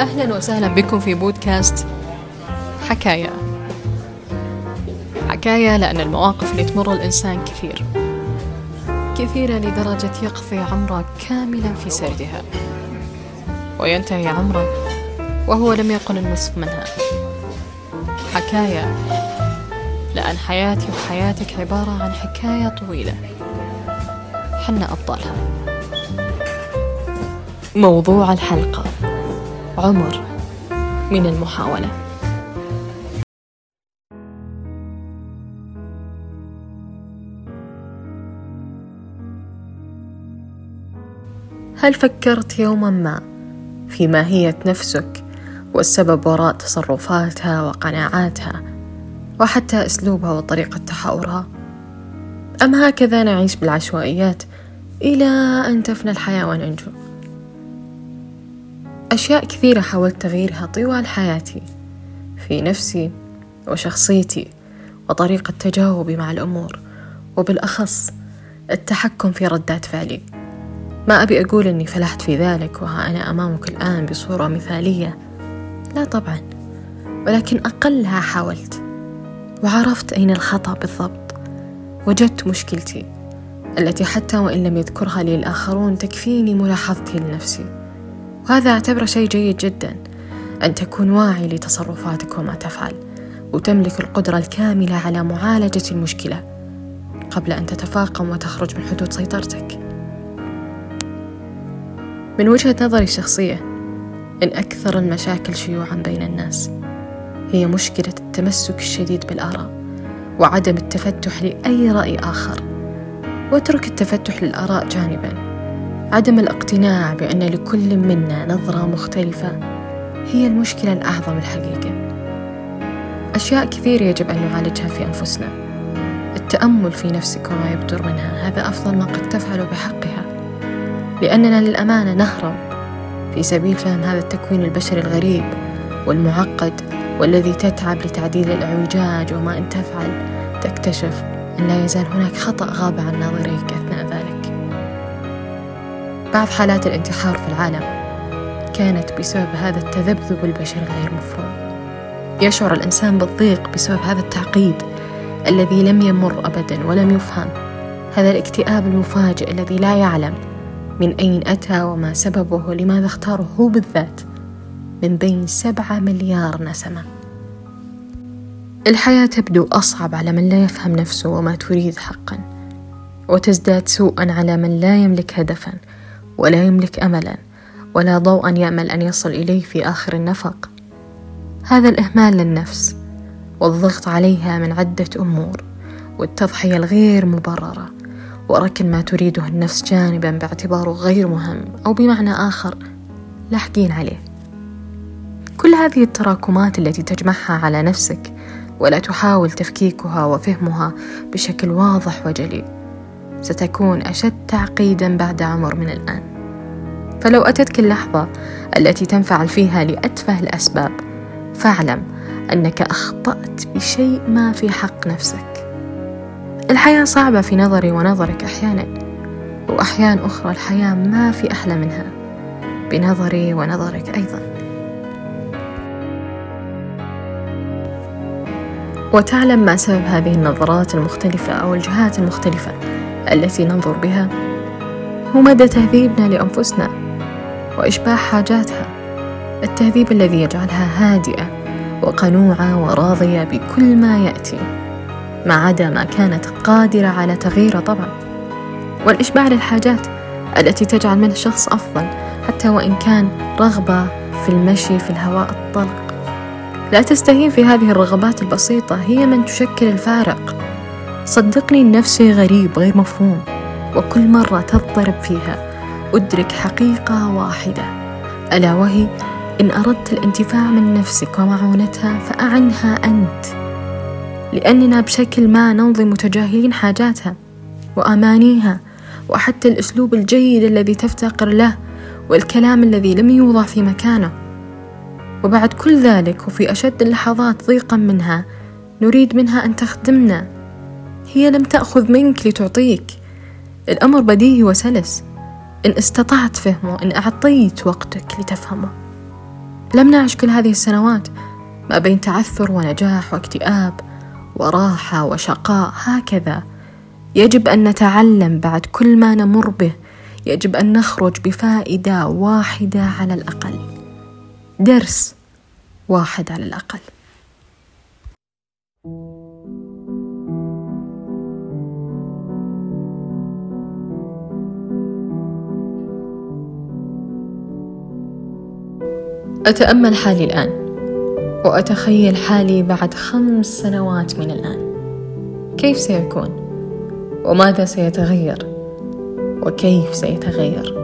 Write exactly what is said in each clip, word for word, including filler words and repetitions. أهلا وسهلا بكم في بودكاست حكاية حكاية لأن المواقف اللي تمر الإنسان كثير كثيرة لدرجة يقضي عمره كاملا في سردها وينتهي عمره وهو لم يقل النصف منها. حكاية لأن حياتي وحياتك عبارة عن حكاية طويلة حنا أبطالها. موضوع الحلقة عمر من المحاولة. هل فكرت يوما ما في ماهية نفسك والسبب وراء تصرفاتها وقناعاتها وحتى أسلوبها وطريقة تحاورها؟ أم هكذا نعيش بالعشوائيات إلى أن تفنى الحياة وننجو؟ أشياء كثيرة حاولت تغييرها طوال حياتي في نفسي وشخصيتي وطريقة تجاوبي مع الأمور، وبالأخص التحكم في ردات فعلي. ما أبي أقول أني فلحت في ذلك وها أنا أمامك الآن بصورة مثالية، لا طبعا، ولكن أقلها حاولت وعرفت أين الخطأ بالضبط، وجدت مشكلتي التي حتى وإن لم يذكرها لي الآخرون تكفيني ملاحظتي لنفسي. وهذا أعتبره شيء جيد جدا، أن تكون واعي لتصرفاتك وما تفعل، وتملك القدرة الكاملة على معالجة المشكلة قبل أن تتفاقم وتخرج من حدود سيطرتك. من وجهة نظري الشخصية، إن أكثر المشاكل شيوعا بين الناس هي مشكلة التمسك الشديد بالآراء وعدم التفتح لأي رأي آخر، واترك التفتح للآراء جانبا. عدم الاقتناع بأن لكل منا نظرة مختلفة هي المشكلة الأعظم الحقيقة. أشياء كثيرة يجب أن نعالجها في أنفسنا. التأمل في نفسك وما يبدر منها هذا أفضل ما قد تفعله بحقها، لأننا للأمانة نهرب في سبيل فهم هذا التكوين البشري الغريب والمعقد والذي تتعب لتعديل الأعوجاج، وما إن تفعل تكتشف أن لا يزال هناك خطأ غاب عن ناظريك أثناء ذلك. بعض حالات الانتحار في العالم كانت بسبب هذا التذبذب البشري غير مفهوم. يشعر الإنسان بالضيق بسبب هذا التعقيد الذي لم يمر أبدا ولم يفهم، هذا الاكتئاب المفاجئ الذي لا يعلم من أين أتى وما سببه ولماذا اختاره هو بالذات من بين سبعة مليار نسمة. الحياة تبدو أصعب على من لا يفهم نفسه وما تريد حقا، وتزداد سوءا على من لا يملك هدفا ولا يملك أملا ولا ضوءا يأمل أن يصل إليه في آخر النفق. هذا الإهمال للنفس والضغط عليها من عدة أمور، والتضحية الغير مبررة، وركن ما تريده النفس جانبا باعتباره غير مهم، أو بمعنى آخر لاحقين عليه. كل هذه التراكمات التي تجمعها على نفسك ولا تحاول تفكيكها وفهمها بشكل واضح وجلي ستكون أشد تعقيدا بعد عمر من الآن. فلو أتتك اللحظة التي تنفعل فيها لأتفه الأسباب، فاعلم أنك أخطأت بشيء ما في حق نفسك. الحياة صعبة في نظري ونظرك أحيانا، وأحيان أخرى الحياة ما في أحلى منها بنظري ونظرك أيضا. وتعلم ما سبب هذه النظرات المختلفة أو الجهات المختلفة التي ننظر بها، هو مدى تهذيبنا لأنفسنا وإشباع حاجاتها، التهذيب الذي يجعلها هادئة وقنوعة وراضية بكل ما يأتي، ما عدا ما كانت قادرة على تغييره طبعا، والإشباع للحاجات التي تجعل من الشخص أفضل حتى وإن كان رغبة في المشي في الهواء الطلق. لا تستهين في هذه الرغبات البسيطة، هي من تشكل الفارق. صدقني إن نفسي غريب غير مفهوم، وكل مرة تضطرب فيها أدرك حقيقة واحدة، ألا وهي إن أردت الانتفاع من نفسك ومعونتها فأعنها أنت، لأننا بشكل ما نمضي متجاهلين حاجاتها وأمانيها، وحتى الأسلوب الجيد الذي تفتقر له والكلام الذي لم يوضع في مكانه. وبعد كل ذلك وفي أشد اللحظات ضيقا منها نريد منها أن تخدمنا، هي لم تأخذ منك لتعطيك. الأمر بديهي وسلس إن استطعت فهمه، إن أعطيت وقتك لتفهمه. لم نعش كل هذه السنوات ما بين تعثر ونجاح واكتئاب وراحة وشقاء هكذا. يجب أن نتعلم بعد كل ما نمر به، يجب أن نخرج بفائدة واحدة على الأقل، درس واحد على الأقل. أتأمل حالي الآن وأتخيل حالي بعد خمس سنوات من الآن، كيف سيكون؟ وماذا سيتغير؟ وكيف سيتغير؟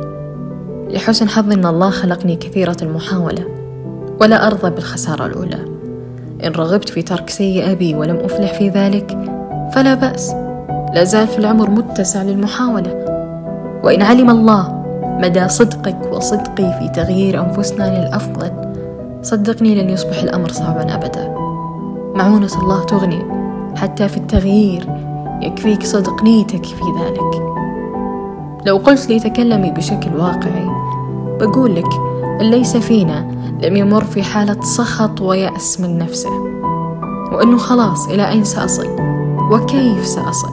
لحسن حظي أن الله خلقني كثيرة المحاولة، ولا أرضى بالخسارة الأولى. إن رغبت في ترك سيئة بي ولم أفلح في ذلك فلا بأس، لا زال في العمر متسع للمحاولة. وإن علم الله مدى صدقك وصدقي في تغيير أنفسنا للأفضل، صدقني لن يصبح الأمر صعبا أبدا. معونة الله تغني حتى في التغيير، يكفيك صدق نيتك في ذلك. لو قلت لي تكلمي بشكل واقعي، بقول لك إن ليس فينا لم يمر في حالة سخط ويأس من نفسه، وأنه خلاص إلى أين سأصل وكيف سأصل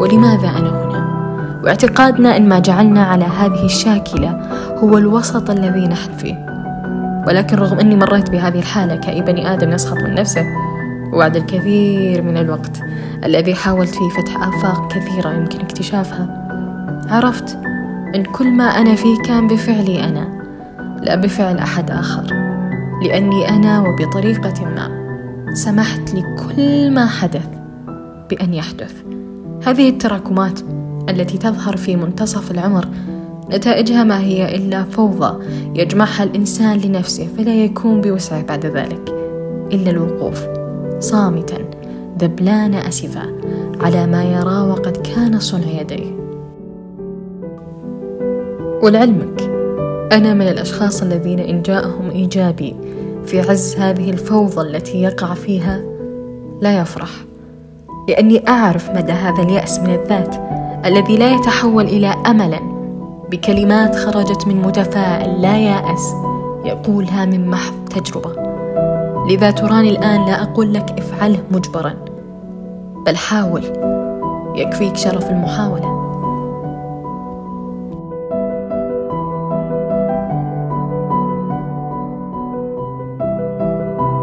ولماذا أنا هنا. واعتقادنا أن ما جعلنا على هذه الشاكلة هو الوسط الذي نحن فيه. ولكن رغم أني مريت بهذه الحالة كأي بني آدم يسخط من نفسه، وبعد الكثير من الوقت الذي حاولت فيه فتح آفاق كثيرة يمكن اكتشافها، عرفت أن كل ما أنا فيه كان بفعلي أنا لا بفعل أحد آخر، لأني أنا وبطريقة ما سمحت لكل ما حدث بأن يحدث. هذه التراكمات التي تظهر في منتصف العمر نتائجها ما هي إلا فوضى يجمعها الإنسان لنفسه، فلا يكون بوسعه بعد ذلك إلا الوقوف صامتا ذبلان أسفا على ما يرى وقد كان صنع يديه. ولعلمك أنا من الأشخاص الذين إن جاءهم إيجابي في عز هذه الفوضى التي يقع فيها لا يفرح، لأني أعرف مدى هذا اليأس من الذات الذي لا يتحول إلى أملا بكلمات خرجت من متفائل لا يائس يقولها من محض تجربة. لذا تراني الآن لا أقول لك افعله مجبرا، بل حاول، يكفيك شرف المحاولة.